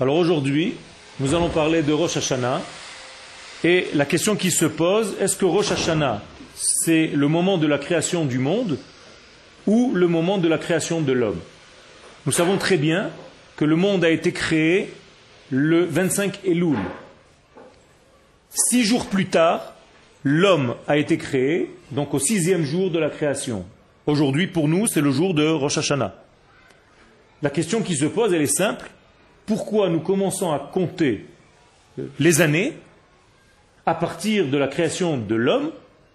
Alors aujourd'hui, nous allons parler de Rosh Hashanah. Et la question qui se pose, est-ce que Rosh Hashanah, c'est le moment de la création du monde ou le moment de la création de l'homme? Nous savons très bien que le monde a été créé le 25 Elul. 6 jours plus tard, l'homme a été créé, donc au 6e jour de la création. Aujourd'hui, pour nous, c'est le jour de Rosh Hashanah. La question qui se pose, elle est simple. Pourquoi nous commençons à compter les années à partir de la création de l'homme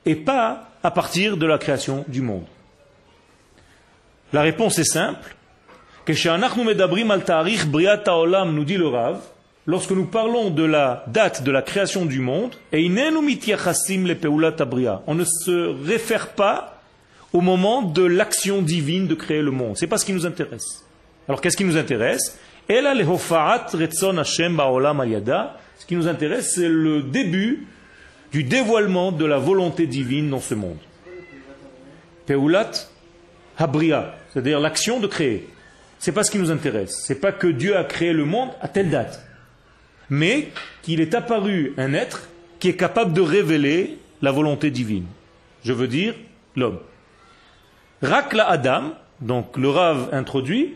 et pas à partir de la création du monde? La réponse est simple. Nous dit le Rav, lorsque nous parlons de la date de la création du monde, on ne se réfère pas au moment de l'action divine de créer le monde. Ce n'est pas ce qui nous intéresse. Alors qu'est-ce qui nous intéresse? Ce qui nous intéresse, c'est le début du dévoilement de la volonté divine dans ce monde. Peulat Habria, c'est-à-dire l'action de créer. Ce n'est pas ce qui nous intéresse. Ce n'est pas que Dieu a créé le monde à telle date, mais qu'il est apparu un être qui est capable de révéler la volonté divine. Je veux dire l'homme. Rakla Adam, donc le Rav introduit,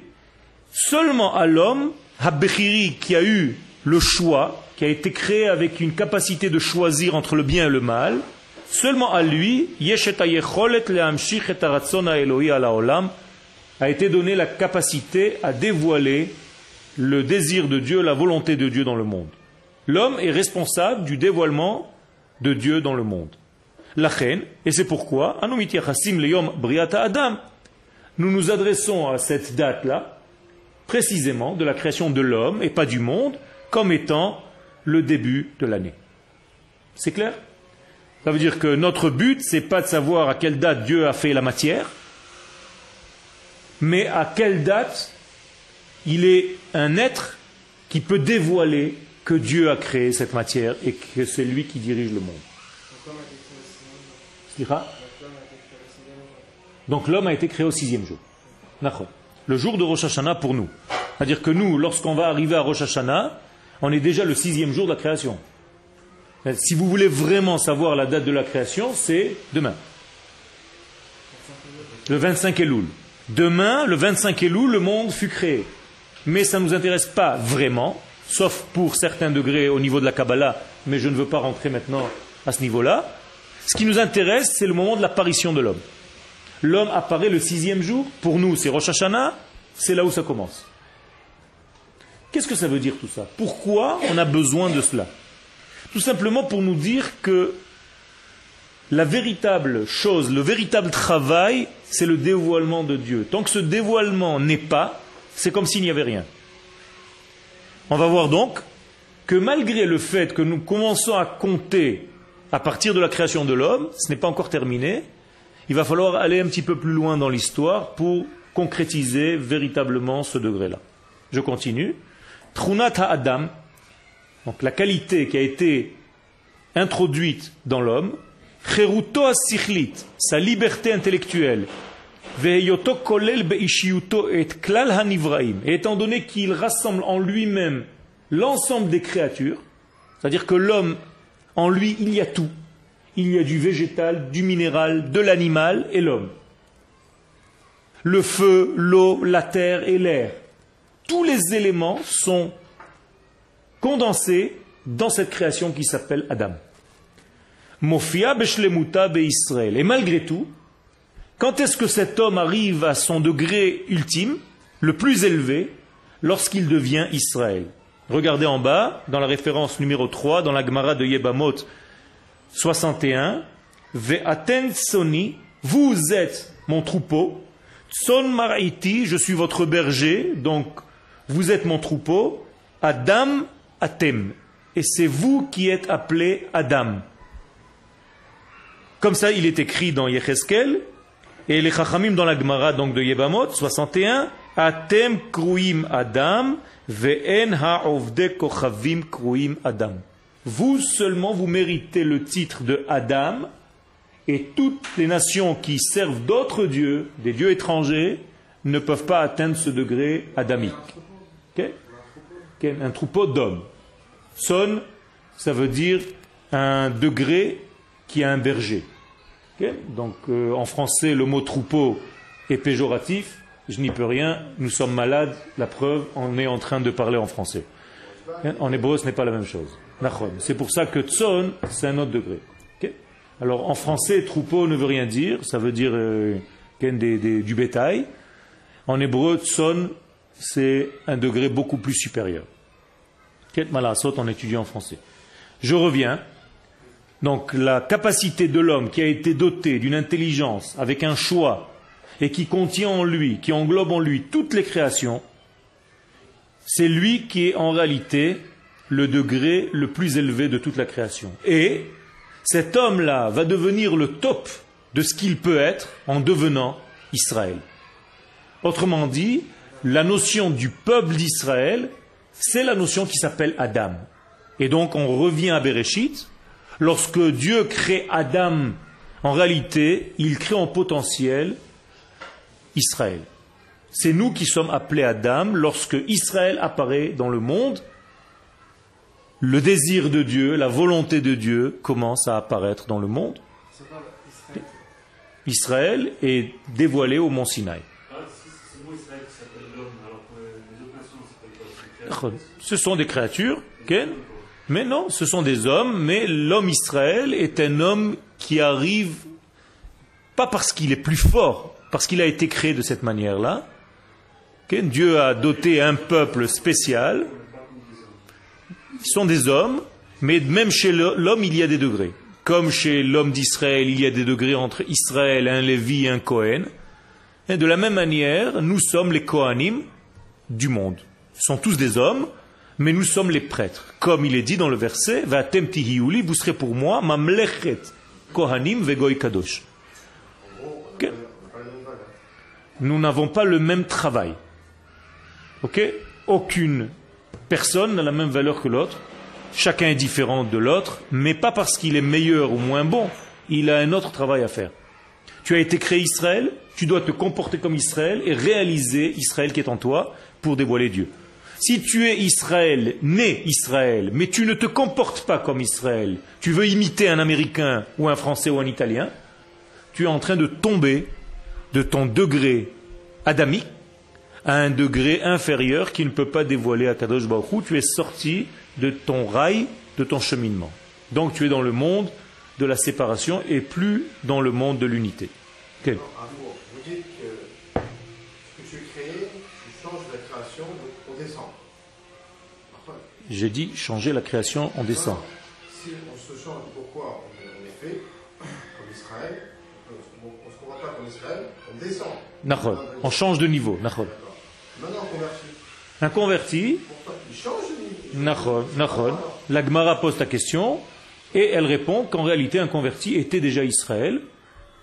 seulement à l'homme, Habechiri, qui a eu le choix, qui a été créé avec une capacité de choisir entre le bien et le mal, seulement à lui, a été donnée la capacité à dévoiler le désir de Dieu, la volonté de Dieu dans le monde. L'homme est responsable du dévoilement de Dieu dans le monde. La chen, et c'est pourquoi, nous nous adressons à cette date-là, précisément de la création de l'homme et pas du monde, comme étant le début de l'année. C'est clair? Ça veut dire que notre but, ce n'est pas de savoir à quelle date Dieu a fait la matière, mais à quelle date il est un être qui peut dévoiler que Dieu a créé cette matière et que c'est lui qui dirige le monde. Donc l'homme a été créé au 6e jour. Le jour de Rosh Hashanah pour nous. C'est-à-dire que nous, lorsqu'on va arriver à Rosh Hashanah, on est déjà le 6e jour de la création. Si vous voulez vraiment savoir la date de la création, c'est demain. Le 25 Elul. Demain, le 25 Elul, le monde fut créé. Mais ça ne nous intéresse pas vraiment, sauf pour certains degrés au niveau de la Kabbalah, mais je ne veux pas rentrer maintenant à ce niveau-là. Ce qui nous intéresse, c'est le moment de l'apparition de l'homme. L'homme apparaît le 6e jour. Pour nous, c'est Rosh Hashanah. C'est là où ça commence. Qu'est-ce que ça veut dire tout ça? Pourquoi on a besoin de cela? Tout simplement pour nous dire que la véritable chose, le véritable travail, c'est le dévoilement de Dieu. Tant que ce dévoilement n'est pas, c'est comme s'il n'y avait rien. On va voir donc que malgré le fait que nous commençons à compter à partir de la création de l'homme, ce n'est pas encore terminé. Il va falloir aller un petit peu plus loin dans l'histoire pour concrétiser véritablement ce degré-là. Je continue. Trunat ha'adam, donc la qualité qui a été introduite dans l'homme, cheruto hasichlit, sa liberté intellectuelle, veheyoto kolel beishiyuto et klal hanivraim, et étant donné qu'il rassemble en lui-même l'ensemble des créatures, c'est-à-dire que l'homme, en lui, il y a tout. Il y a du végétal, du minéral, de l'animal et l'homme. Le feu, l'eau, la terre et l'air. Tous les éléments sont condensés dans cette création qui s'appelle Adam. Mofia beshlemuta beIsraël. Et malgré tout, quand est-ce que cet homme arrive à son degré ultime, le plus élevé, lorsqu'il devient Israël? Regardez en bas, dans la référence numéro 3, dans la Gemara de Yebamot, 61, Ve'atensoni, vous êtes mon troupeau, Tson Mar'iti, je suis votre berger, donc vous êtes mon troupeau, Adam Atem, et c'est vous qui êtes appelé Adam. Comme ça il est écrit dans Yechezkel, et les Chachamim dans la Gemara donc de Yebamot, 61, Atem Kruim Adam, Ve'en ha'ovde kochavim Kruim Adam. Vous seulement, vous méritez le titre de Adam, et toutes les nations qui servent d'autres dieux, des dieux étrangers, ne peuvent pas atteindre ce degré adamique. Okay? un troupeau d'hommes. Son, ça veut dire un degré qui a un berger. Okay? Donc en français, le mot troupeau est péjoratif. Je n'y peux rien, nous sommes malades, la preuve, on est en train de parler en français. En hébreu, ce n'est pas la même chose. C'est pour ça que tson, c'est un autre degré. Okay? Alors en français, troupeau ne veut rien dire, ça veut dire du bétail. En hébreu, tson, c'est un degré beaucoup plus supérieur. Qu'est-ce que on étudie en français. Je reviens. Donc la capacité de l'homme qui a été doté d'une intelligence avec un choix et qui contient en lui, qui englobe en lui toutes les créations, c'est lui qui est en réalité le degré le plus élevé de toute la création. Et cet homme-là va devenir le top de ce qu'il peut être en devenant Israël. Autrement dit, la notion du peuple d'Israël, c'est la notion qui s'appelle Adam. Et donc on revient à Bereshit. Lorsque Dieu crée Adam, en réalité, il crée en potentiel Israël. C'est nous qui sommes appelés Adam. Lorsque Israël apparaît dans le monde, le désir de Dieu, la volonté de Dieu commence à apparaître dans le monde. Israël est dévoilé au mont Sinaï. Ce sont des créatures, mais non, ce sont des hommes, mais l'homme Israël est un homme qui arrive, pas parce qu'il est plus fort, parce qu'il a été créé de cette manière-là. Dieu a doté un peuple spécial. Ils sont des hommes, mais même chez l'homme, il y a des degrés. Comme chez l'homme d'Israël, il y a des degrés entre Israël, un Lévi et un Cohen. Et de la même manière, nous sommes les Kohanim du monde. Ce sont tous des hommes, mais nous sommes les prêtres. Comme il est dit dans le verset, Va'atem tihiuli, vous serez pour moi mamlechet kohanim vegoy kadosh. Okay. Nous n'avons pas le même travail. Okay. Aucune personne n'a la même valeur que l'autre. Chacun est différent de l'autre, mais pas parce qu'il est meilleur ou moins bon. Il a un autre travail à faire. Tu as été créé Israël, tu dois te comporter comme Israël et réaliser Israël qui est en toi pour dévoiler Dieu. Si tu es Israël, né Israël, mais tu ne te comportes pas comme Israël, tu veux imiter un Américain ou un Français ou un Italien, tu es en train de tomber de ton degré adamique à un degré inférieur qui ne peut pas dévoiler à Kadosh Baruch Hu. Tu es sorti de ton rail, de ton cheminement. Donc tu es dans le monde de la séparation et plus dans le monde de l'unité. Okay. Vous dites que ce que tu crées, tu changes la création, donc on descend. J'ai dit changer la création, on descend. Si on se change, pourquoi on est fait comme Israël, on ne se comporte pas comme Israël, on descend. Nahol. On change de niveau. Nahol. Maintenant on convertit. Un converti. Pourquoi il change de niveau? Nahol. Nahol. La Gemara pose la question. Et elle répond qu'en réalité, un converti était déjà Israël,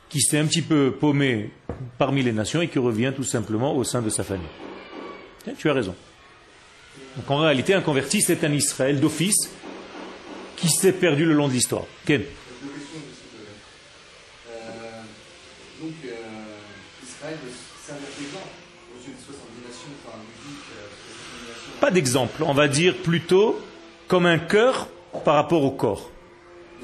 qui s'est un petit peu paumé parmi les nations et qui revient tout simplement au sein de sa famille. Tu as raison. Donc en réalité, un converti, c'est un Israël d'office qui s'est perdu le long de l'histoire. Ken. Donc, Israël, c'est un exemple aux yeux des 70 nations, enfin, pas d'exemple, on va dire plutôt comme un cœur par rapport au corps.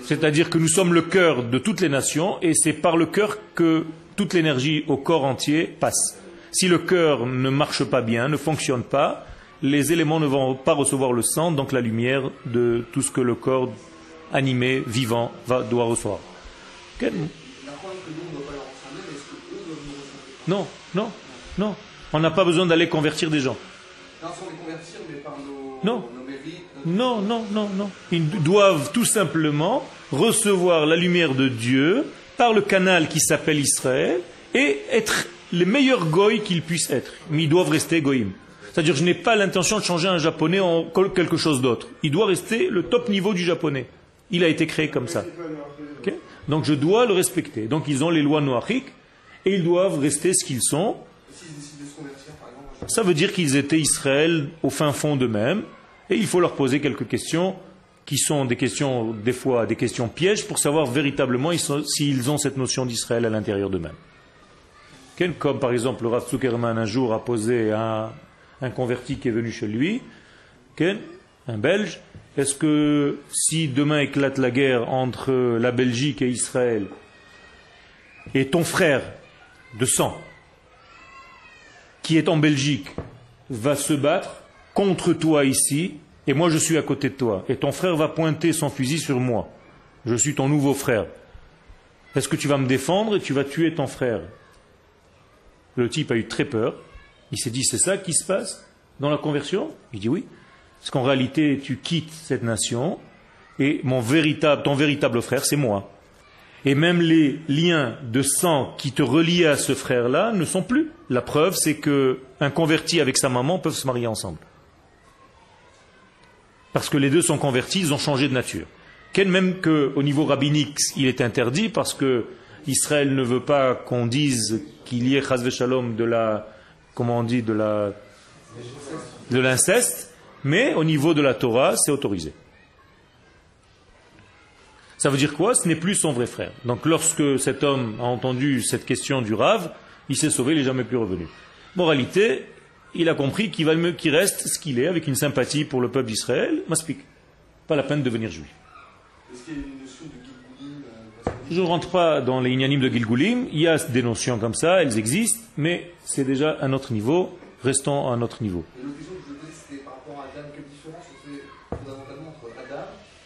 C'est-à-dire que nous sommes le cœur de toutes les nations et c'est par le cœur que toute l'énergie au corps entier passe. Si le cœur ne marche pas bien, ne fonctionne pas, les éléments ne vont pas recevoir le sang, donc la lumière de tout ce que le corps animé, vivant, doit recevoir. Okay. Non, non, non. On n'a pas besoin d'aller convertir des gens. Non, sans les convertir, mais par nos mérites. Non, non, non, non. Ils doivent tout simplement recevoir la lumière de Dieu par le canal qui s'appelle Israël et être les meilleurs goïs qu'ils puissent être. Mais ils doivent rester goïm. C'est-à-dire, je n'ai pas l'intention de changer un japonais en quelque chose d'autre. Il doit rester le top niveau du japonais. Il a été créé comme ça. Okay? Donc je dois le respecter. Donc ils ont les lois noachiques et ils doivent rester ce qu'ils sont. Ça veut dire qu'ils étaient Israël au fin fond d'eux-mêmes. Et il faut leur poser quelques questions qui sont des questions, des fois, des questions pièges pour savoir véritablement s'ils ont cette notion d'Israël à l'intérieur d'eux-mêmes. Comme par exemple, Rav Zuckerman un jour a posé à un converti qui est venu chez lui un Belge, est-ce que si demain éclate la guerre entre la Belgique et Israël, et ton frère de sang, qui est en Belgique, va se battre contre toi ici, et moi je suis à côté de toi, et ton frère va pointer son fusil sur moi, je suis ton nouveau frère, est-ce que tu vas me défendre et tu vas tuer ton frère? Le type a eu très peur, il s'est dit c'est ça qui se passe dans la conversion? Il dit oui, parce qu'en réalité tu quittes cette nation, et ton véritable frère c'est moi. Et même les liens de sang qui te relient à ce frère-là ne sont plus. La preuve, c'est qu'un converti avec sa maman peuvent se marier ensemble. Parce que les deux sont convertis, ils ont changé de nature. Même qu'au niveau rabbinique, il est interdit parce que Israël ne veut pas qu'on dise qu'il y ait chas v'shalom de l'inceste, mais au niveau de la Torah, c'est autorisé. Ça veut dire quoi? Ce n'est plus son vrai frère. Donc lorsque cet homme a entendu cette question du Rav, il s'est sauvé, il n'est jamais plus revenu. Moralité, il a compris qu'il vaut mieux qu'il reste ce qu'il est, avec une sympathie pour le peuple d'Israël. M'explique. Pas la peine de devenir juif. Est-ce qu'il y a une notion de Gilgoulim? Je ne rentre pas dans les inanimes de Gilgoulim. Il y a des notions comme ça, elles existent, mais c'est déjà à notre niveau. Restons à notre niveau. Et l'autre question que je vous posais, c'était par rapport à Adam, quelle différence on fait fondamentalement entre Adam,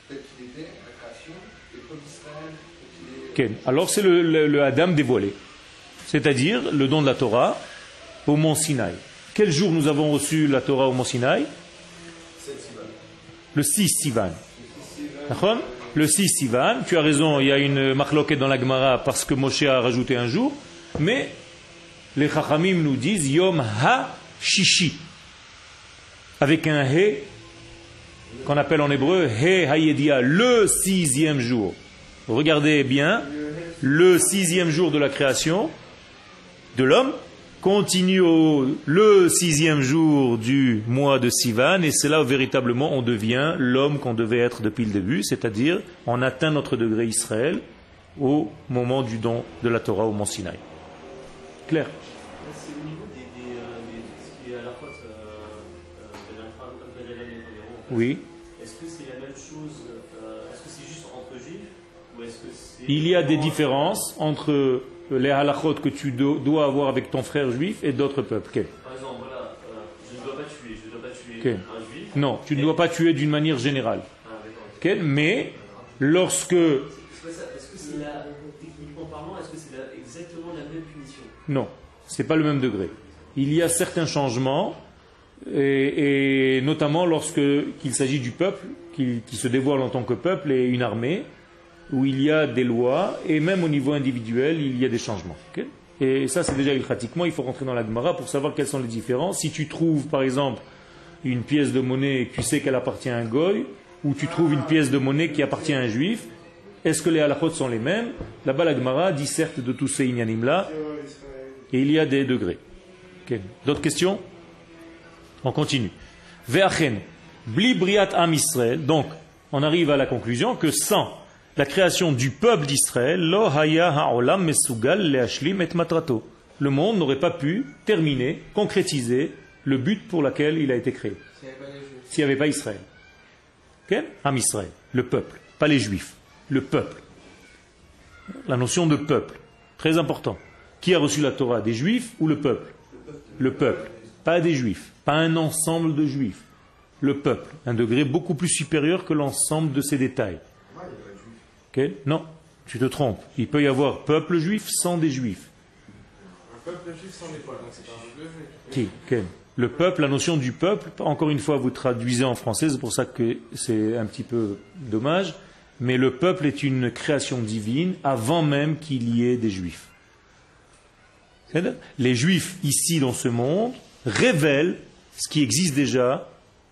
tel qu'il était, la création, et le peuple d'Israël, tel qu'il est... Alors c'est le Adam dévoilé. C'est-à-dire le don de la Torah au Mont Sinaï. Quel jour nous avons reçu la Torah au Mont Sinaï? Le 6 Sivan. Le 6 Sivan, tu as raison, il y a une machloquette dans la Gemara parce que Moshe a rajouté un jour, mais les Chachamim nous disent Yom Ha-Shishi, avec un He, qu'on appelle en hébreu He Hayedia, le sixième jour. Regardez bien, le sixième jour de la création de l'homme continue le sixième jour du mois de Sivan, et c'est là où véritablement on devient l'homme qu'on devait être depuis le début, c'est-à-dire on atteint notre degré Israël au moment du don de la Torah au Mont Sinaï. Clair? C'est au niveau de ce qui est à la fois de l'enfant comme de l'élève et de l'héros. Oui. Est-ce que c'est la même chose? Est-ce que c'est juste entre juifs ou est-ce que c'est... Il y a des différences entre... les halachot que tu dois avoir avec ton frère juif et d'autres peuples. Okay. Par exemple, voilà, je ne dois pas tuer okay. Un juif. Non, tu ne dois pas tuer d'une manière générale. Ah, okay. Mais lorsque... Techniquement parlant, est-ce que c'est exactement la même punition? Non, ce n'est pas le même degré. Il y a certains changements, et notamment lorsqu'il s'agit du peuple, qui se dévoile en tant que peuple et une armée, où il y a des lois, et même au niveau individuel, il y a des changements. Okay? Et ça, c'est déjà pratiquement, il faut rentrer dans la Gemara pour savoir quelles sont les différences. Si tu trouves, par exemple, une pièce de monnaie et que tu sais qu'elle appartient à un goy, ou tu trouves une pièce de monnaie qui appartient à un juif, est-ce que les halachot sont les mêmes? Là-bas, la Gemara disserte de tous ces inyanim-là, et il y a des degrés. Okay. D'autres questions? On continue. Ve'achen, bli briat am Israël. Donc, on arrive à la conclusion que sans la création du peuple d'Israël, le monde n'aurait pas pu terminer, concrétiser le but pour lequel il a été créé. S'il n'y avait pas Israël. Okay? Am Israël, le peuple, pas les juifs, le peuple. La notion de peuple, très important. Qui a reçu la Torah, des juifs ou le peuple? Le peuple, pas des juifs, pas un ensemble de juifs. Le peuple, un degré beaucoup plus supérieur que l'ensemble de ces détails. Okay. Non, tu te trompes. Il peut y avoir peuple juif sans des juifs. Le peuple juif sans les pauvres, donc c'est pas un juif. Qui? Okay. Le peuple, la notion du peuple, encore une fois, vous traduisez en français, c'est pour ça que c'est un petit peu dommage, mais le peuple est une création divine avant même qu'il y ait des juifs. Les juifs, ici, dans ce monde, révèlent ce qui existe déjà,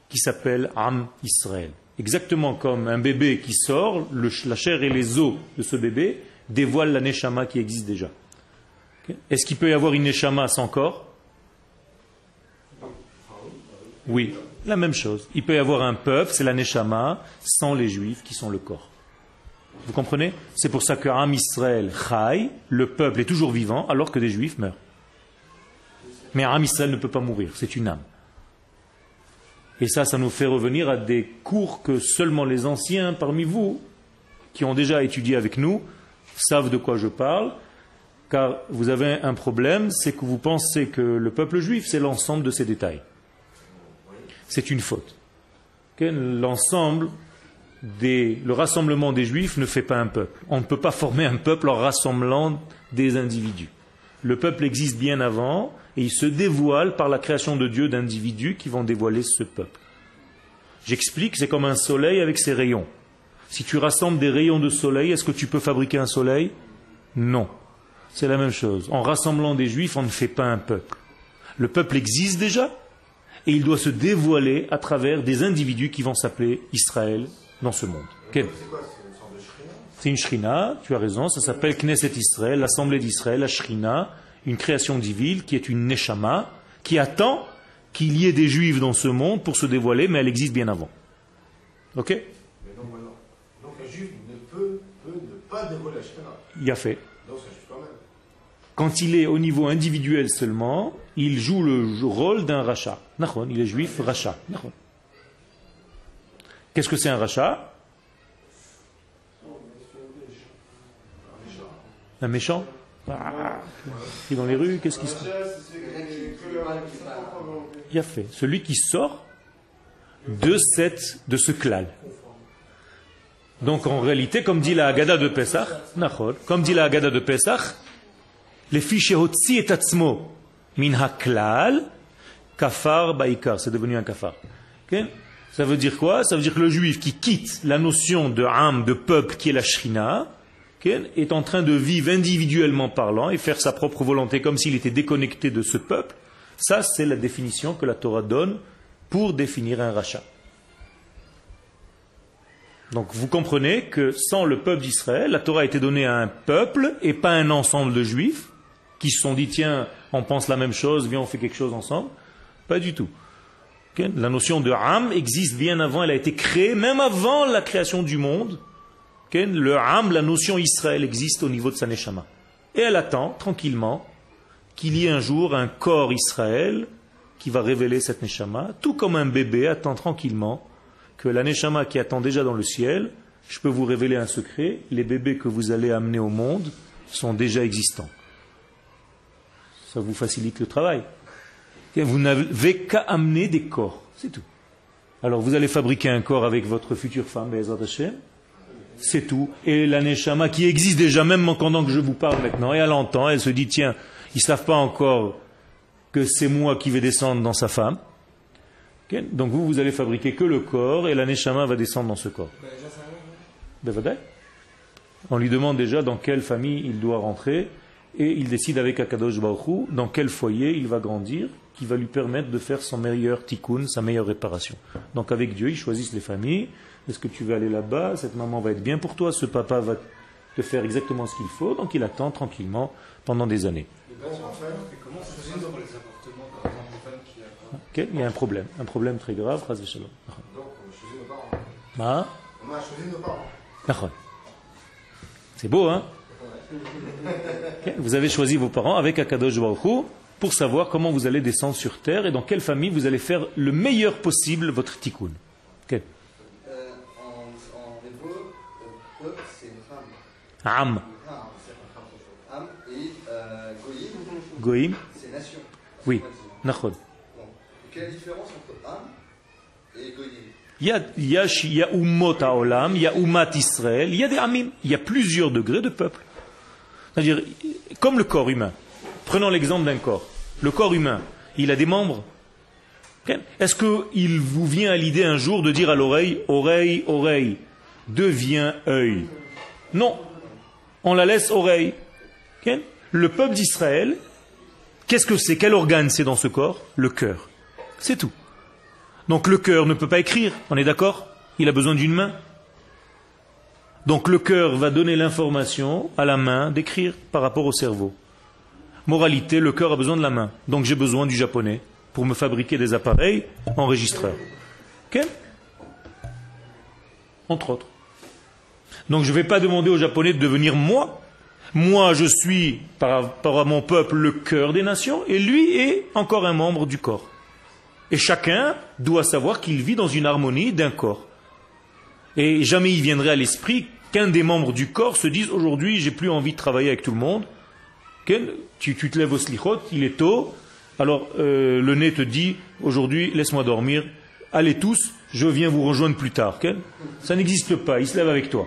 qui s'appelle Am Israël. Exactement comme un bébé qui sort, la chair et les os de ce bébé dévoilent la Neshama qui existe déjà. Okay. Est-ce qu'il peut y avoir une Neshama sans corps? Oui, la même chose. Il peut y avoir un peuple, c'est la Neshama, sans les juifs qui sont le corps. Vous comprenez? C'est pour ça que Am Israël Chai, le peuple est toujours vivant alors que des juifs meurent. Mais Am Israël ne peut pas mourir, c'est une âme. Et ça, ça nous fait revenir à des cours que seulement les anciens parmi vous, qui ont déjà étudié avec nous, savent de quoi je parle, car vous avez un problème, c'est que vous pensez que le peuple juif, c'est l'ensemble de ces détails. C'est une faute. L'ensemble, le rassemblement des juifs ne fait pas un peuple. On ne peut pas former un peuple en rassemblant des individus. Le peuple existe bien avant, et il se dévoile par la création de Dieu d'individus qui vont dévoiler ce peuple. J'explique, c'est comme un soleil avec ses rayons. Si tu rassembles des rayons de soleil, est-ce que tu peux fabriquer un soleil? Non. C'est la même chose. En rassemblant des juifs, on ne fait pas un peuple. Le peuple existe déjà, et il doit se dévoiler à travers des individus qui vont s'appeler Israël dans ce monde. C'est quoi? C'est une shrina, tu as raison, ça s'appelle Knesset Israël, l'Assemblée d'Israël, la shrina, une création divine qui est une Neshama, qui attend qu'il y ait des juifs dans ce monde pour se dévoiler, mais elle existe bien avant. Ok? Mais non, mais non. Donc un juif peut ne pas dévoiler la shrina. Il a fait. Non, c'est juste quand même. Quand il est au niveau individuel seulement, il joue le rôle d'un Rasha. Il est juif, Rasha. Qu'est-ce que c'est un Rasha? Un méchant qui est dans les rues, qu'est-ce qu'il se passe? Il a fait. Celui qui sort de ce klal. Donc en réalité, comme dit la Agada de Pesach, les fiches hotzi et atzmo min haklal kafar baikar, c'est devenu un kafar. Okay? Ça veut dire quoi? Ça veut dire que le juif qui quitte la notion de âme, de peuple qui est la shrina, est en train de vivre individuellement parlant et faire sa propre volonté comme s'il était déconnecté de ce peuple. Ça, c'est la définition que la Torah donne pour définir un rachat. Donc vous comprenez que sans le peuple d'Israël, la Torah a été donnée à un peuple et pas à un ensemble de juifs qui se sont dit « Tiens, on pense la même chose, viens, on fait quelque chose ensemble ». Pas du tout. La notion de « âme » existe bien avant, elle a été créée, même avant la création du monde. Le Ham, la notion Israël, existe au niveau de sa Neshama. Et elle attend, tranquillement, qu'il y ait un jour un corps Israël qui va révéler cette Neshama, tout comme un bébé attend tranquillement que la Neshama qui attend déjà dans le ciel, je peux vous révéler un secret, les bébés que vous allez amener au monde sont déjà existants. Ça vous facilite le travail. Vous n'avez qu'à amener des corps, c'est tout. Alors vous allez fabriquer un corps avec votre future femme, Bezrat Hashem, c'est tout. Et la Neshama qui existe déjà, même pendant que je vous parle maintenant, et elle entend, elle se dit, tiens, ils ne savent pas encore que c'est moi qui vais descendre dans sa femme. Okay? Donc vous allez fabriquer que le corps, et la Neshama va descendre dans ce corps. On lui demande déjà dans quelle famille il doit rentrer, et il décide avec Akadosh Baruch Hu dans quel foyer il va grandir, qui va lui permettre de faire son meilleur tikkun, sa meilleure réparation. Donc avec Dieu, ils choisissent les familles. Est-ce que tu veux aller là-bas? Cette maman va être bien pour toi. Ce papa va te faire exactement ce qu'il faut. Donc il attend tranquillement pendant des années. Okay, il y a un problème très grave. Donc on choisit nos parents. On a choisi nos parents. C'est beau, hein? Okay, vous avez choisi vos parents avec Akadosh Baruch Hu pour savoir comment vous allez descendre sur terre et dans quelle famille vous allez faire le meilleur possible votre tikkun. Okay. En hébreu, peuple, c'est une femme. Am. Am et goyim. Goyim. C'est nation. Oui. Nachod. Quelle différence entre am et goyim? Il y a umot haolam, il y a umat Israël, il y a des amim. Il y a plusieurs degrés de peuple. C'est-à-dire, comme le corps humain. Prenons l'exemple d'un corps. Le corps humain, il a des membres. Est-ce qu'il vous vient à l'idée un jour de dire à l'oreille, oreille, oreille, deviens œil? Non, on la laisse oreille. Le peuple d'Israël, qu'est-ce que c'est? Quel organe c'est dans ce corps? Le cœur. C'est tout. Donc le cœur ne peut pas écrire, on est d'accord? Il a besoin d'une main. Donc le cœur va donner l'information à la main d'écrire par rapport au cerveau. Moralité, le cœur a besoin de la main. Donc j'ai besoin du japonais pour me fabriquer des appareils enregistreurs. Okay? Entre autres. Donc je ne vais pas demander aux japonais de devenir moi. Moi, je suis, par rapport à mon peuple, le cœur des nations, et lui est encore un membre du corps. Et chacun doit savoir qu'il vit dans une harmonie d'un corps. Et jamais il viendrait à l'esprit qu'un des membres du corps se dise « Aujourd'hui, j'ai plus envie de travailler avec tout le monde. » Tu te lèves au slichot, il est tôt. Alors le nez te dit « Aujourd'hui, laisse-moi dormir. Allez tous, je viens vous rejoindre plus tard. » Ça n'existe pas, il se lève avec toi.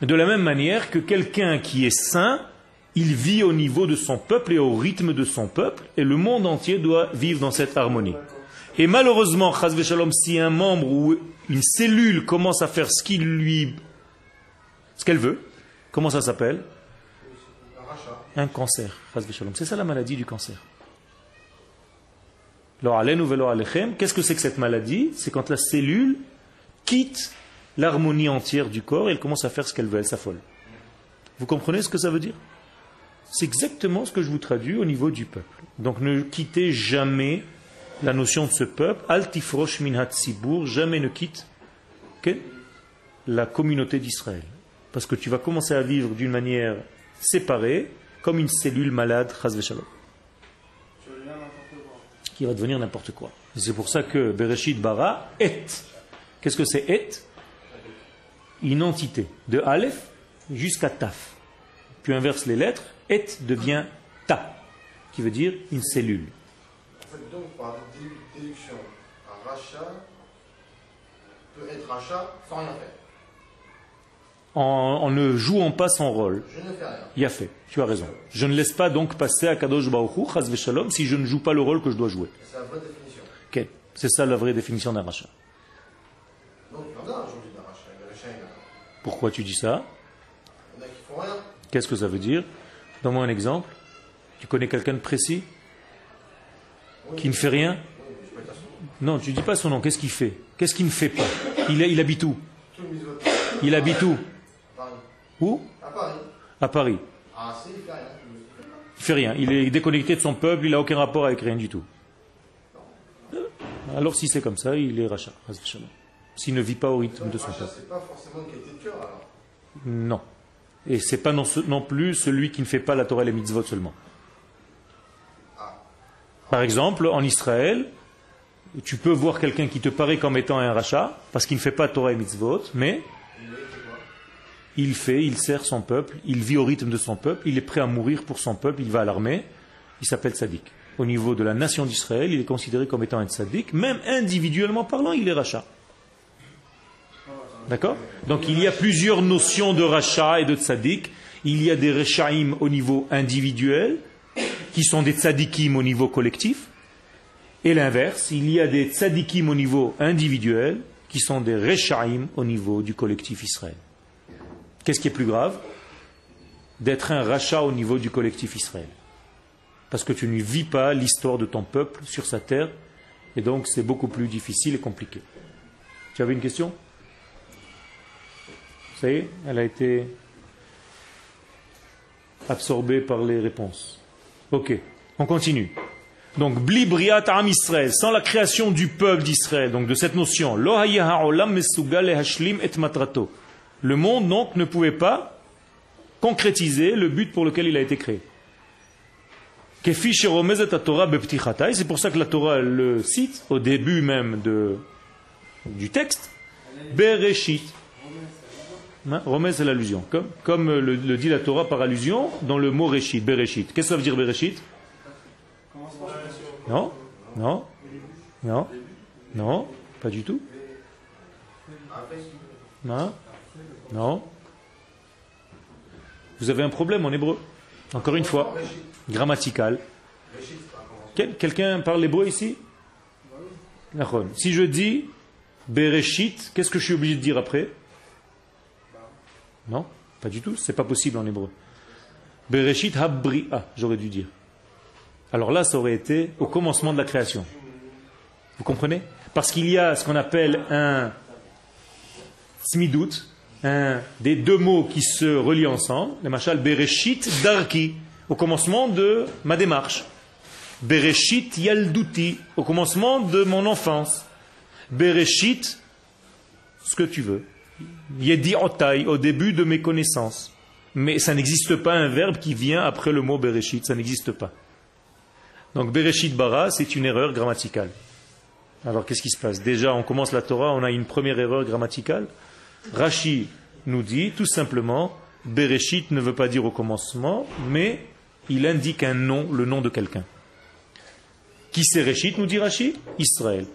De la même manière que quelqu'un qui est saint, il vit au niveau de son peuple et au rythme de son peuple. Et le monde entier doit vivre dans cette harmonie. Et malheureusement, chas v'shalom, si un membre ou une cellule commence à faire ce qu'elle veut, comment ça s'appelle? Un cancer, chas v'shalom. C'est ça la maladie du cancer. Qu'est-ce que c'est que cette maladie? C'est quand la cellule quitte l'harmonie entière du corps et elle commence à faire ce qu'elle veut, elle s'affole. Vous comprenez ce que ça veut dire? C'est exactement ce que je vous traduis au niveau du peuple. Donc ne quittez jamais la notion de ce peuple, al tifrosh min hatsibour, jamais ne quitte que la communauté d'Israël. Parce que tu vas commencer à vivre d'une manière séparée, comme une cellule malade, chas v'shalom. Qui va devenir n'importe quoi. C'est pour ça que Bereshit bara et. Qu'est-ce que c'est et? Une entité. De Aleph jusqu'à Taf. Tu inverses les lettres, et devient Ta, qui veut dire une cellule. En fait, donc, par déduction, un rachat peut être rachat sans rien faire. En ne jouant pas son rôle. Je ne fais rien. Il a fait, tu as raison. Je ne laisse pas donc passer à Kadosh Baruch Hu, Chas Veshalom, si je ne joue pas le rôle que je dois jouer. C'est la vraie définition. Okay. C'est ça la vraie définition d'un rachat. Donc, il y en a aujourd'hui d'un rachat. Pourquoi tu dis ça? Il y en a qui font rien. Qu'est-ce que ça veut dire? Donne-moi un exemple. Tu connais quelqu'un de précis? Oui. Qui ne fait rien? Oui, non, tu ne dis pas son nom. Qu'est-ce qu'il fait? Qu'est-ce qu'il ne fait pas? Il habite où? Il habite où? Paris. Où? À Paris. À Paris. Ah, si, il fait rien. Il fait rien. Il est déconnecté de son peuple, il n'a aucun rapport avec rien du tout. Non. Alors si c'est comme ça, il est rachat. S'il ne vit pas au rythme de son peuple. C'est pas forcément une qualité de cœur, alors? Non. Et c'est pas non plus celui qui ne fait pas la Torah et les mitzvot seulement. Par exemple, en Israël, tu peux voir quelqu'un qui te paraît comme étant un rachat, parce qu'il ne fait pas Torah et mitzvot, mais il sert son peuple, il vit au rythme de son peuple, il est prêt à mourir pour son peuple, il va à l'armée, il s'appelle Tzadik. Au niveau de la nation d'Israël, il est considéré comme étant un Tzadik, même individuellement parlant, il est rachat. D'accord? Donc il y a plusieurs notions de rachat et de tzadik. Il y a des rechaim au niveau individuel, qui sont des tzadikim au niveau collectif. Et l'inverse, il y a des tzadikim au niveau individuel, qui sont des rechaim au niveau du collectif Israël. Qu'est-ce qui est plus grave? D'être un rachat au niveau du collectif Israël. Parce que tu ne vis pas l'histoire de ton peuple sur sa terre, et donc c'est beaucoup plus difficile et compliqué. Tu avais une question? Ça y est, elle a été absorbée par les réponses. Ok, on continue. Donc, bli briat am Israël, sans la création du peuple d'Israël, donc de cette notion, lo haya ha'olam mesugal lehashlim et matrato. Le monde, donc, ne pouvait pas concrétiser le but pour lequel il a été créé. Kefi sheromezet haTorah beptichata, c'est pour ça que la Torah le cite au début même du texte, Bereshit. Remez, c'est l'allusion. Comme le dit la Torah par allusion dans le mot Reshit, Bereshit. Qu'est-ce que ça veut dire Bereshit? Non, non, non, non, pas du tout. Non, non. Vous avez un problème en hébreu. Encore une fois, grammatical. Quelqu'un parle hébreu ici? Si je dis Bereshit, qu'est-ce que je suis obligé de dire après? Non, pas du tout, c'est pas possible en hébreu. Bereshit habri'a, j'aurais dû dire. Alors là, ça aurait été au commencement de la création. Vous comprenez? Parce qu'il y a ce qu'on appelle un Smidut, des deux mots qui se relient ensemble. Le machal Bereshit darki, au commencement de ma démarche. Bereshit yalduti, au commencement de mon enfance. Bereshit, ce que tu veux. Yedi otai, au début de mes connaissances. Mais ça n'existe pas un verbe qui vient après le mot Bereshit, ça n'existe pas. Donc Bereshit bara, c'est une erreur grammaticale. Alors qu'est-ce qui se passe? Déjà, on commence la Torah, on a une première erreur grammaticale. Rashi nous dit tout simplement, Bereshit ne veut pas dire au commencement, mais il indique un nom, le nom de quelqu'un. Qui c'est Reshit, nous dit Rashi? Israël.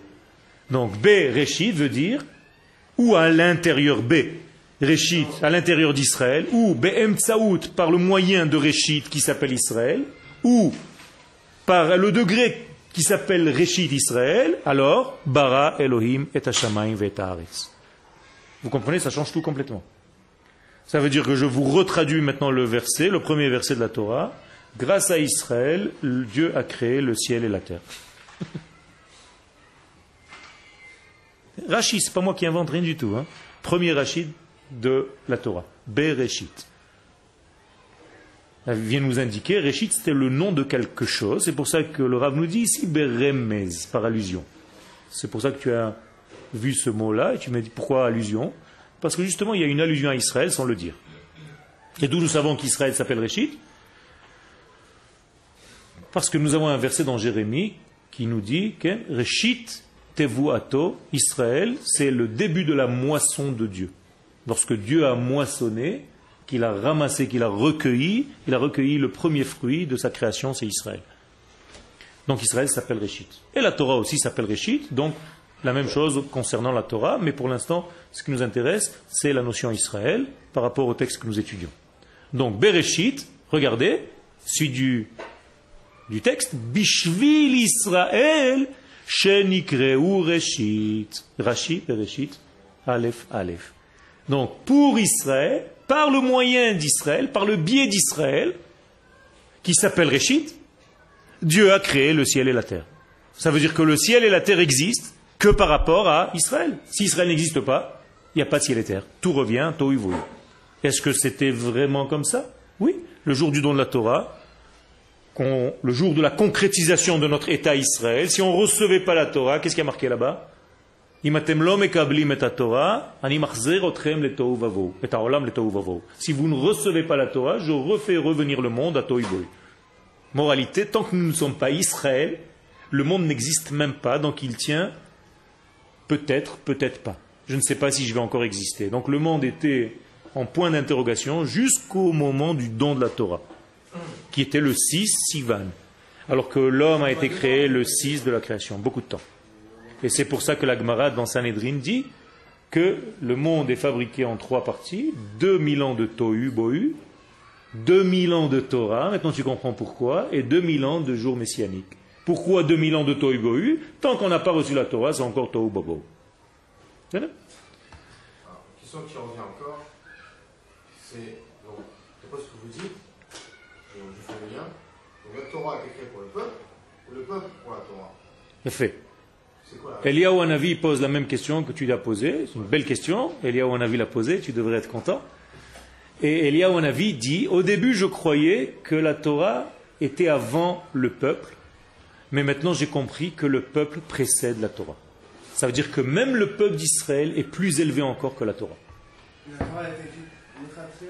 Donc Bereshit veut dire ou à l'intérieur B, Reshit, à l'intérieur d'Israël, ou Be'emtsaout, par le moyen de Reshit qui s'appelle Israël, ou par le degré qui s'appelle Reshit Israël, alors Bara Elohim et Hashamayim et Haaretz. Vous comprenez, ça change tout complètement. Ça veut dire que je vous retraduis maintenant le verset, le premier verset de la Torah. Grâce à Israël, Dieu a créé le ciel et la terre. Rashi, c'est pas moi qui invente rien du tout. Hein. Premier Rashi de la Torah, Bereshit. Elle vient nous indiquer, Reshit c'était le nom de quelque chose. C'est pour ça que le Rav nous dit ici, Beremez, par allusion. C'est pour ça que tu as vu ce mot-là et tu me dis pourquoi allusion? Parce que justement il y a une allusion à Israël sans le dire. Et d'où nous savons qu'Israël s'appelle Reshit? Parce que nous avons un verset dans Jérémie qui nous dit que Reshit Tevuato, Israël, c'est le début de la moisson de Dieu. Lorsque Dieu a moissonné, qu'il a ramassé, qu'il a recueilli le premier fruit de sa création, c'est Israël. Donc Israël s'appelle Reshit. Et la Torah aussi s'appelle Reshit, donc la même chose concernant la Torah, mais pour l'instant, ce qui nous intéresse, c'est la notion Israël par rapport au texte que nous étudions. Donc Bereshit, regardez, suit du texte, Bishvil Israël, Shenikreu Reshit, Rashi, Bereshit, Aleph, Aleph. Donc pour Israël, par le moyen d'Israël, par le biais d'Israël, qui s'appelle Reshit, Dieu a créé le ciel et la terre. Ça veut dire que le ciel et la terre existent que par rapport à Israël. Si Israël n'existe pas, il n'y a pas de ciel et terre. Tout revient, tohu vohu. Est-ce que c'était vraiment comme ça? Oui. Le jour du don de la Torah, le jour de la concrétisation de notre État Israël, si on ne recevait pas la Torah, qu'est-ce qu'il y a marqué là-bas? Si vous ne recevez pas la Torah, je refais revenir le monde à tohu vohu. Moralité, tant que nous ne sommes pas Israël, le monde n'existe même pas, donc il tient peut-être, peut-être pas. Je ne sais pas si je vais encore exister. Donc le monde était en point d'interrogation jusqu'au moment du don de la Torah, qui était le 6 Sivan, alors que l'homme a été créé le 6 de la création, beaucoup de temps. Et c'est pour ça que la Gemara dans Sanhedrin dit que le monde est fabriqué en trois parties, 2000 ans de Tohu Bohu, 2000 ans de Torah, maintenant tu comprends pourquoi, et 2000 ans de jours messianiques. Pourquoi 2000 ans de Tohu Bohu? Tant qu'on n'a pas reçu la Torah, c'est encore Tohu Bohu. C'est là. Alors, une question qui revient encore, c'est, donc, je ne sais pas ce que vous dites, je fais le lien, donc la Torah a été créée pour le peuple, ou le peuple pour la Torah? Fait. C'est quoi la... Eliyahu Hanavi pose la même question que tu l'as posée, c'est une belle question, Eliyahu Hanavi l'a posée, tu devrais être content. Et Eliyahu Hanavi dit, au début je croyais que la Torah était avant le peuple, mais maintenant j'ai compris que le peuple précède la Torah. Ça veut dire que même le peuple d'Israël est plus élevé encore que la Torah. La Torah était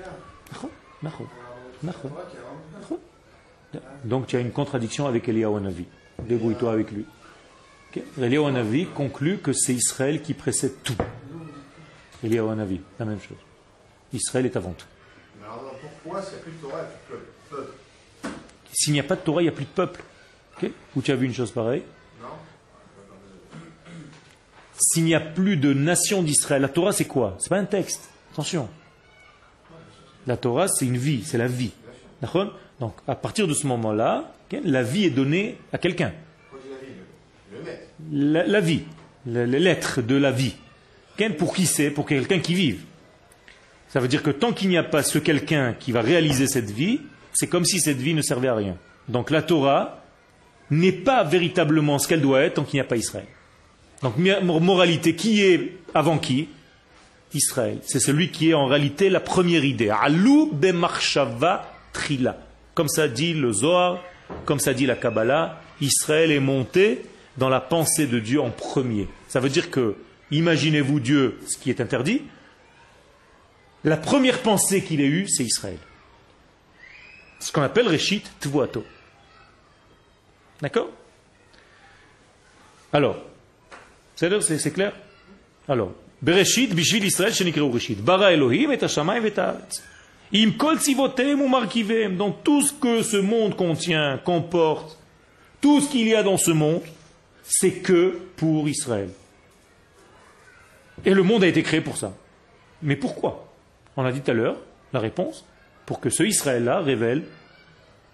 donc tu as une contradiction avec Eliyahu Hanavi. Débrouille-toi avec lui. Okay. Eliyahu Hanavi conclut que c'est Israël qui précède tout. Eliyahu Hanavi, la même chose. Israël est avant tout. Mais alors pourquoi s'il n'y a plus de Torah, il n'y a plus de peuple? S'il n'y a pas de Torah, il n'y a plus de peuple. Okay. Ou tu as vu une chose pareille? Non. S'il n'y a plus de nation d'Israël, la Torah c'est quoi? C'est pas un texte, attention. La Torah c'est une vie, c'est la vie. D'accord? Donc à partir de ce moment-là, okay, la vie est donnée à quelqu'un. La vie, les lettres de la vie. Okay, pour qui c'est? Pour quelqu'un qui vive. Ça veut dire que tant qu'il n'y a pas ce quelqu'un qui va réaliser cette vie, c'est comme si cette vie ne servait à rien. Donc la Torah n'est pas véritablement ce qu'elle doit être tant qu'il n'y a pas Israël. Donc moralité, qui est avant qui? Israël. C'est celui qui est en réalité la première idée. Alou bemachshava trila. Comme ça dit le Zohar, comme ça dit la Kabbalah, Israël est monté dans la pensée de Dieu en premier. Ça veut dire que, imaginez-vous Dieu, ce qui est interdit, la première pensée qu'il ait eue, c'est Israël. Ce qu'on appelle Reshit Tvuato. D'accord? Alors, C'est clair? Alors, Bereshit, Bishvil Israël, Shenikreu Reshit. Bara Elohim et Hashamayim et Haaretz. Im kol tzivotem ou markivem. Dans tout ce que ce monde contient, comporte, tout ce qu'il y a dans ce monde, c'est que pour Israël. Et le monde a été créé pour ça. Mais pourquoi? On a dit tout à l'heure la réponse, pour que ce Israël-là révèle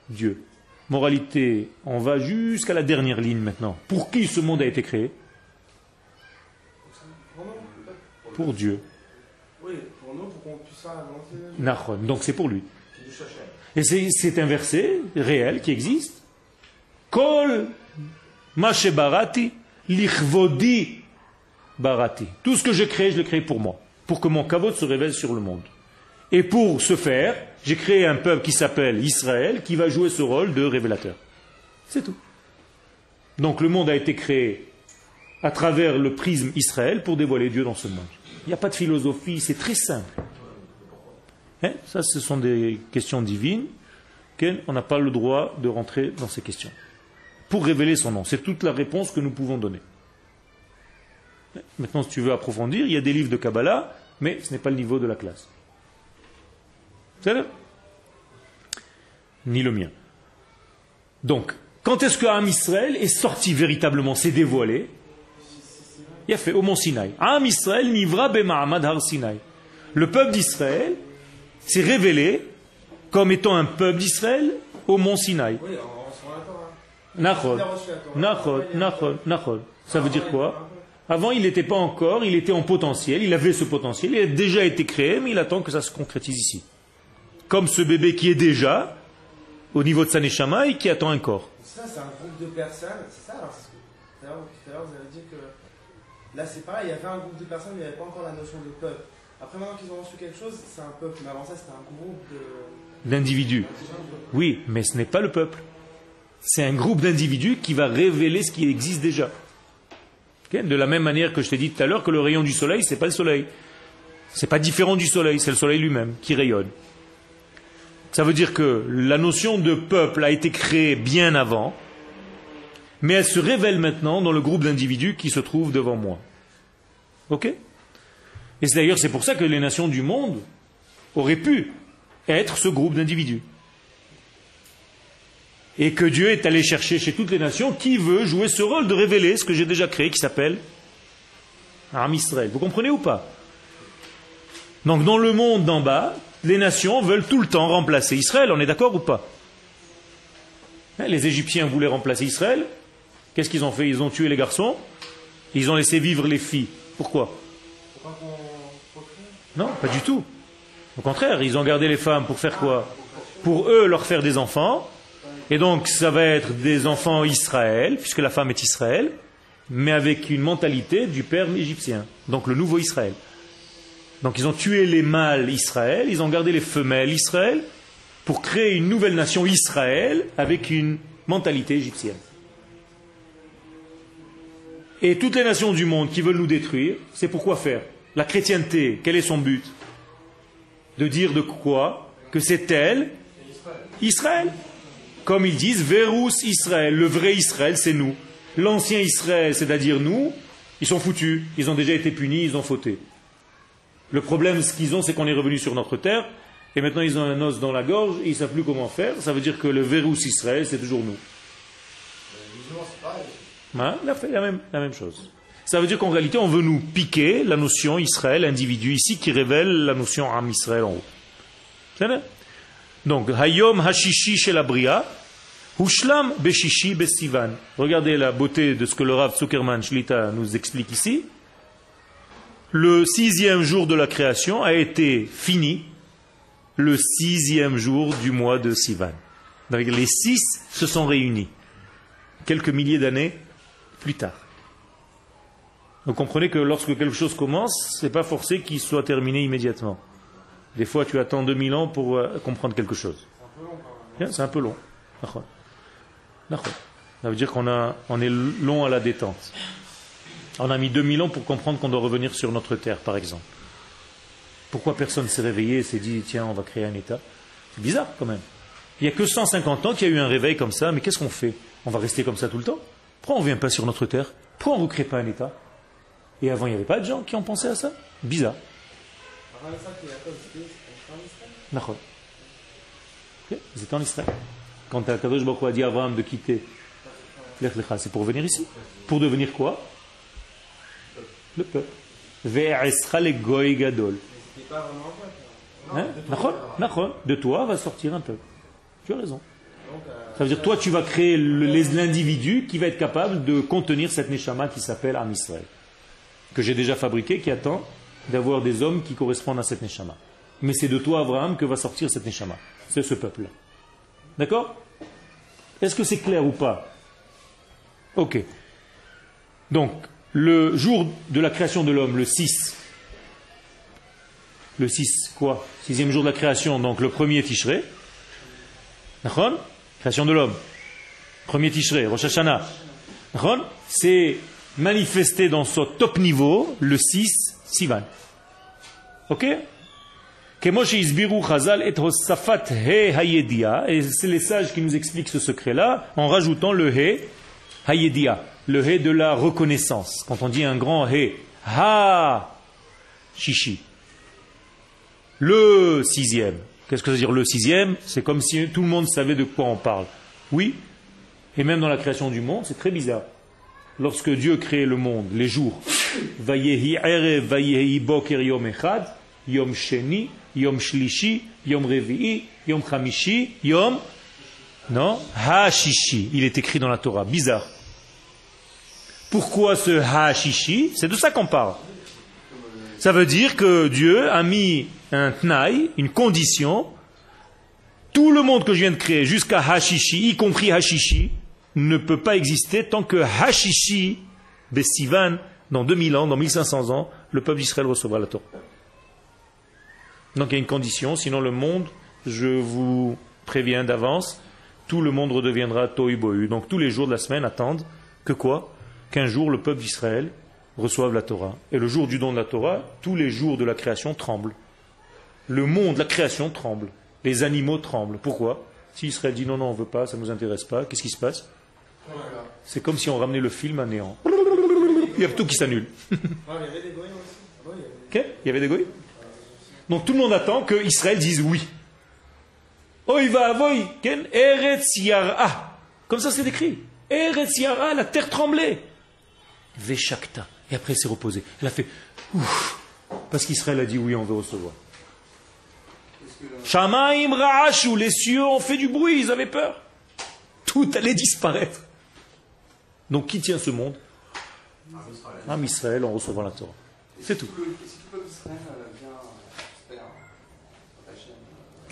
Dieu. Moralité, on va jusqu'à la dernière ligne maintenant. Pour qui ce monde a été créé? Pour Dieu. Oui, pour nous, pour qu'on puisse avancer. Nachon, donc c'est pour lui. Et c'est un verset réel qui existe. Kol mashebarati lichvodi barati. Tout ce que je crée, je le crée pour moi, pour que mon kavod se révèle sur le monde. Et pour ce faire, j'ai créé un peuple qui s'appelle Israël, qui va jouer ce rôle de révélateur. C'est tout. Donc le monde a été créé à travers le prisme Israël pour dévoiler Dieu dans ce monde. Il n'y a pas de philosophie, c'est très simple. Hein? Ça, ce sont des questions divines. On n'a pas le droit de rentrer dans ces questions. Pour révéler son nom, c'est toute la réponse que nous pouvons donner. Maintenant, si tu veux approfondir, il y a des livres de Kabbalah, mais ce n'est pas le niveau de la classe. C'est-à-dire ni le mien. Donc, quand est-ce que Am Israël est sorti véritablement, s'est dévoilé? Il a fait au mont Sinaï. Am Israël nivra b'ma'amad har Sinaï. Le peuple d'Israël s'est révélé comme étant un peuple d'Israël au mont Sinaï. Oui, on reçoit la Torah. Nachon. Ça veut dire quoi? Avant, il n'était pas encore, il était en potentiel, il avait ce potentiel, il a déjà été créé, mais il attend que ça se concrétise ici. Comme ce bébé qui est déjà au niveau de sa Neshama et qui attend un corps. Ça, c'est un groupe de personnes, c'est ça? Alors, tout à l'heure, vous avez dit que... Là, c'est pareil, il y avait un groupe de personnes, mais il n'y avait pas encore la notion de peuple. Après, maintenant qu'ils ont reçu quelque chose, c'est un peuple. Mais avant ça, c'était un groupe d'individus. Oui, mais ce n'est pas le peuple. C'est un groupe d'individus qui va révéler ce qui existe déjà. Okay? De la même manière que je t'ai dit tout à l'heure que le rayon du soleil, ce n'est pas le soleil. Ce n'est pas différent du soleil, c'est le soleil lui-même qui rayonne. Ça veut dire que la notion de peuple a été créée bien avant, mais elle se révèle maintenant dans le groupe d'individus qui se trouve devant moi. Ok? Et d'ailleurs, c'est pour ça que les nations du monde auraient pu être ce groupe d'individus. Et que Dieu est allé chercher chez toutes les nations qui veut jouer ce rôle de révéler ce que j'ai déjà créé qui s'appelle Am Israël. Vous comprenez ou pas? Donc dans le monde d'en bas, les nations veulent tout le temps remplacer Israël, on est d'accord ou pas? Les Égyptiens voulaient remplacer Israël. Qu'est-ce qu'ils ont fait? Ils ont tué les garçons. Ils ont laissé vivre les filles. Pourquoi? Non, pas du tout. Au contraire, ils ont gardé les femmes pour faire quoi? Pour eux, leur faire des enfants. Et donc, ça va être des enfants Israël, puisque la femme est Israël, mais avec une mentalité du père égyptien. Donc, le nouveau Israël. Donc, ils ont tué les mâles Israël. Ils ont gardé les femelles Israël, pour créer une nouvelle nation Israël avec une mentalité égyptienne. Et toutes les nations du monde qui veulent nous détruire, c'est pourquoi faire? La chrétienté, quel est son but? De dire de quoi? Que c'est elle, Israël. Comme ils disent, Verus Israël, le vrai Israël c'est nous. L'ancien Israël, c'est-à-dire nous, ils sont foutus, ils ont déjà été punis, ils ont fauté. Le problème, ce qu'ils ont, c'est qu'on est revenu sur notre terre, et maintenant ils ont un os dans la gorge et ils ne savent plus comment faire. Ça veut dire que le Verus Israël, c'est toujours nous. Hein? La même chose. Ça veut dire qu'en réalité, on veut nous piquer la notion Israël, individu ici, qui révèle la notion Am Israël en haut. C'est vrai? Donc, Hayom Hashishi Shel Abria, Hushlam Beshishi Besivan. Regardez la beauté de ce que le Rav Zuckerman Shlita nous explique ici. Le 6e jour de la création a été fini. Le 6e jour du mois de Sivan. Donc les 6 se sont réunis quelques milliers d'années plus tard. Vous comprenez que lorsque quelque chose commence, ce n'est pas forcé qu'il soit terminé immédiatement. Des fois, tu attends 2000 ans pour comprendre quelque chose. C'est un peu long. Ça veut dire qu'on est long à la détente. On a mis 2000 ans pour comprendre qu'on doit revenir sur notre terre, par exemple. Pourquoi personne s'est réveillé et s'est dit, tiens, on va créer un État? C'est bizarre quand même. Il n'y a que 150 ans qu'il y a eu un réveil comme ça, mais qu'est-ce qu'on fait? On va rester comme ça tout le temps? Pourquoi on ne vient pas sur notre terre? Pourquoi on ne recrée pas un État? Et avant, il n'y avait pas de gens qui ont pensé à ça. Bizarre. D'accord. Okay. Vous êtes en Israël. Quand Kadosh Baruch Hu a dit à Abraham de quitter Lech Lecha, c'est pour venir ici. Pour devenir quoi? Le peuple. Ve'escha le goy gadol. Hein? De toi va sortir un peuple. Tu as raison. Ça veut dire toi tu vas créer l'individu qui va être capable de contenir cette Neshama qui s'appelle Am Israël, que j'ai déjà fabriqué, qui attend d'avoir des hommes qui correspondent à cette Neshama. Mais c'est de toi, Abraham, que va sortir cette Neshama. C'est ce peuple-là. D'accord? Est-ce que c'est clair ou pas? Ok. Donc, le jour de la création de l'homme, le 6. Le 6, quoi? Sixième jour de la création, donc le premier Tishré. D'accord? Création de l'homme. Premier Tishré, Rosh Hashanah. D'accord? C'est manifesté dans son top niveau, le 6, Sivan. Ok? Et c'est les sages qui nous expliquent ce secret-là en rajoutant le He, Hayedia, le He de la reconnaissance. Quand on dit un grand He, Ha, Shishi. Le sixième. Qu'est-ce que ça veut dire le sixième? C'est comme si tout le monde savait de quoi on parle. Oui, et même dans la création du monde, c'est très bizarre. Lorsque Dieu crée le monde, les jours, Vayehi Erev, Vayehi Boker Yom Echad, Yom Sheni, Yom Shlishi, Yom Revi'i, Yom Chamishi, Yom... Non, Ha-Shishi, il est écrit dans la Torah, bizarre. Pourquoi ce Ha-Shishi? C'est de ça qu'on parle. Ça veut dire que Dieu a mis un tnaï, une condition. Tout le monde que je viens de créer jusqu'à Ha-Shishi, y compris Ha-Shishi, ne peut pas exister tant que Ha-Shishi, Bessivan, dans 2000 ans, dans 1500 ans, le peuple d'Israël recevra la Torah. Donc il y a une condition, sinon le monde, je vous préviens d'avance, tout le monde redeviendra Tohubohu. Donc tous les jours de la semaine attendent que quoi? Qu'un jour le peuple d'Israël reçoive la Torah. Et le jour du don de la Torah, tous les jours de la création tremblent. Le monde, la création tremble. Les animaux tremblent. Pourquoi? Si Israël dit non, non, on ne veut pas, ça ne nous intéresse pas, qu'est-ce qui se passe? C'est comme si on ramenait le film à néant. Il y a tout qui s'annule. Okay. Il y avait des goïs. Donc tout le monde attend que Israël dise oui. Oy va'avoy, ken eretz yara. Comme ça c'est écrit. Eretz yara, la terre tremblait. Veshakta. Et après elle s'est reposée. Elle a fait ouf. Parce qu'Israël a dit oui, on veut recevoir. Shamaim ra'ashu, les cieux ont fait du bruit, ils avaient peur. Tout allait disparaître. Donc qui tient ce monde? Am Israël en recevant la Torah. C'est tout.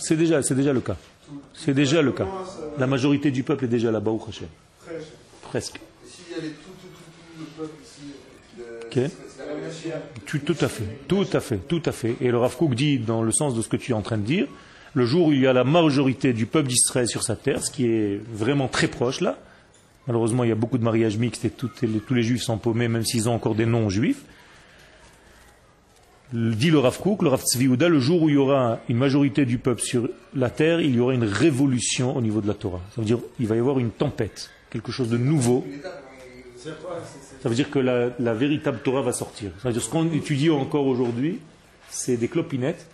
C'est déjà le cas. C'est déjà le cas. La majorité du peuple est déjà là-bas au Hashem. Presque. S'il y avait tout le peuple ici, Tout à fait. Et le Rav Kouk dit, dans le sens de ce que tu es en train de dire, le jour où il y a la majorité du peuple d'Israël sur sa terre, ce qui est vraiment très proche là, malheureusement il y a beaucoup de mariages mixtes et tous les juifs sont paumés, même s'ils ont encore des noms juifs. Dit le Rav Kouk, le Rav Tzvi Yehuda, le jour où il y aura une majorité du peuple sur la terre, il y aura une révolution au niveau de la Torah. Ça veut dire qu'il va y avoir une tempête, quelque chose de nouveau. Ça veut dire que la véritable Torah va sortir. Ça veut dire ce qu'on étudie encore aujourd'hui, c'est des clopinettes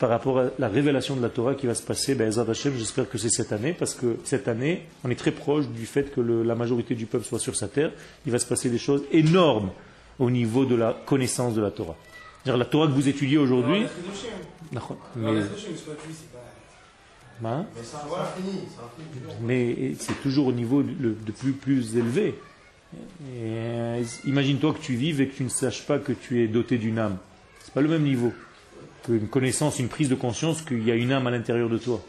par rapport à la révélation de la Torah qui va se passer. Ezrat Hashem, j'espère que c'est cette année, parce que cette année, on est très proche du fait que la majorité du peuple soit sur sa terre. Il va se passer des choses énormes au niveau de la connaissance de la Torah. C'est-à-dire la Torah que vous étudiez aujourd'hui... Mais c'est toujours au niveau de plus élevé. Imagine-toi que tu vives et que tu ne saches pas que tu es doté d'une âme. C'est pas le même niveau qu'une connaissance, une prise de conscience qu'il y a une âme à l'intérieur de toi.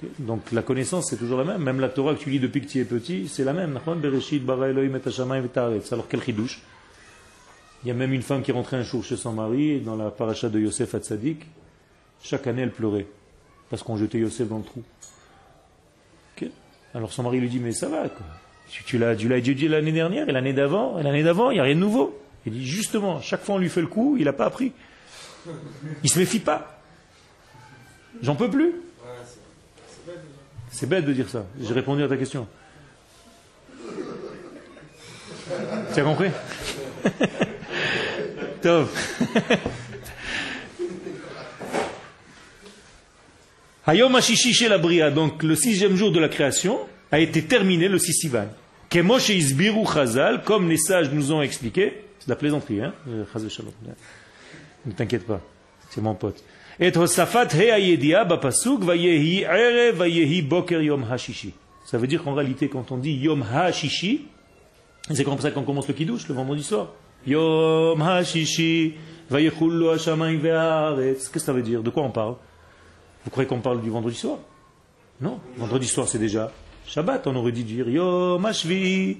Okay? Donc la connaissance c'est toujours la même. Même la Torah que tu lis depuis que tu es petit, c'est la même. Bereshit, bara Elohim et Hashamaim et Haaretz. Alors quel Kiddush? Il y a même une femme qui rentrait un jour chez son mari et dans la paracha de Yosef à Tzadik, chaque année elle pleurait parce qu'on jetait Yosef dans le trou. Okay? Alors son mari lui dit mais ça va quoi. Tu l'as étudié l'année dernière, et l'année d'avant, il n'y a rien de nouveau. Il dit justement, chaque fois on lui fait le coup, il n'a pas appris. Il ne se méfie pas. J'en peux plus. C'est bête de dire ça. J'ai répondu à ta question. Tu as compris? טוב. Hayom HaShishi Shel HaBriya, donc le sixième jour de la création, a été terminé le 6 Sivan. Kemo sheisbiru Chazal, comme les sages nous ont expliqué, c'est de la plaisanterie, hein, Chazal Shalom. Ne t'inquiète pas, c'est mon pote. Et Hosafat He Ayedia Bapasuk Vayehi Ere Vayehi Boker Yom HaShishi. Ça veut dire qu'en réalité, quand on dit Yom HaShishi, c'est comme ça qu'on commence le Kiddush le vendredi soir. Yom HaShishi Vayechullo Hashamayim Ve'aretz. Qu'est-ce que ça veut dire? De quoi on parle? Vous croyez qu'on parle du vendredi soir? Non, vendredi soir c'est déjà Shabbat, on aurait dû dire Yom HaShvi.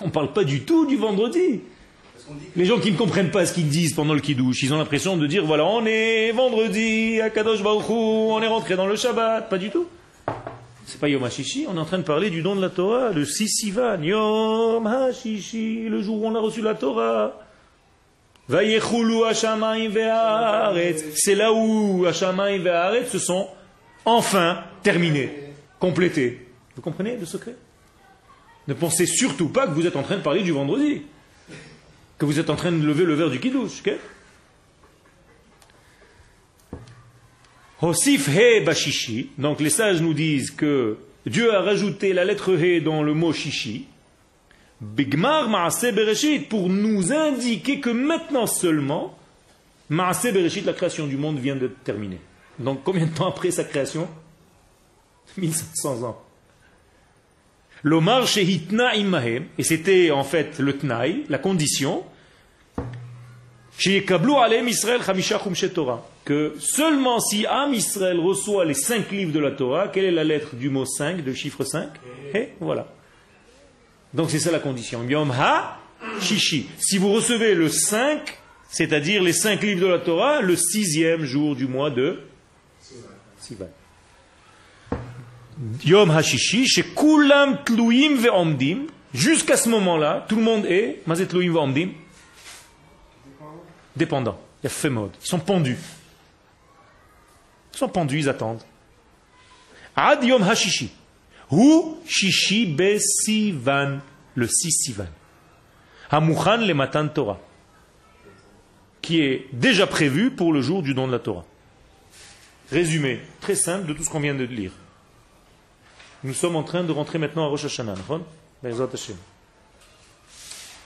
On ne parle pas du tout du vendredi. Les gens qui ne comprennent pas ce qu'ils disent pendant le Kiddush, ils ont l'impression de dire voilà, on est vendredi, à Kadosh Baruch Hu, on est rentré dans le Shabbat. Pas du tout. C'est pas Yom HaShishi, on est en train de parler du don de la Torah, le 6 Sivan. Yom HaShishi, le jour où on a reçu la Torah. C'est là où Hashamayim ve'aretz se sont enfin terminés, complétés. Vous comprenez le secret? Ne pensez surtout pas que vous êtes en train de parler du vendredi, que vous êtes en train de lever le verre du Kiddush. Okay? Hosif he bashishi. Donc les sages nous disent que Dieu a rajouté la lettre he dans le mot shishi. Bigmar Maaseh Bereshit, pour nous indiquer que maintenant seulement Maaseh Bereshit, la création du monde, vient d'être terminée. Donc combien de temps après sa création? 1500 ans. L'omar shehitna imahem, et c'était en fait le tnaï, la condition, sheyekablu aleim Israël chamisha chumshe Torah, que seulement si Am Israël reçoit les 5 livres de la Torah, quelle est la lettre du mot 5, de chiffre 5? Et voilà. Donc c'est ça la condition. Yom HaShishi. Si vous recevez le 5, c'est-à-dire les 5 livres de la Torah, le 6e jour du mois de Sivan. Yom HaShishi, chez Kulam Tluim Ve'omdim. Jusqu'à ce moment-là, tout le monde est Mazet Tluim Ve'omdim. Dépendant. Il y a fait mode. Ils sont pendus. Ils sont pendus, ils attendent. Ad Yom HaShishi. Hu shishi be Sivan, le 6 Sivan. Hamuchan le matan Torah, qui est déjà prévu pour le jour du don de la Torah. Résumé très simple de tout ce qu'on vient de lire. Nous sommes en train de rentrer maintenant à Rosh Hashanah.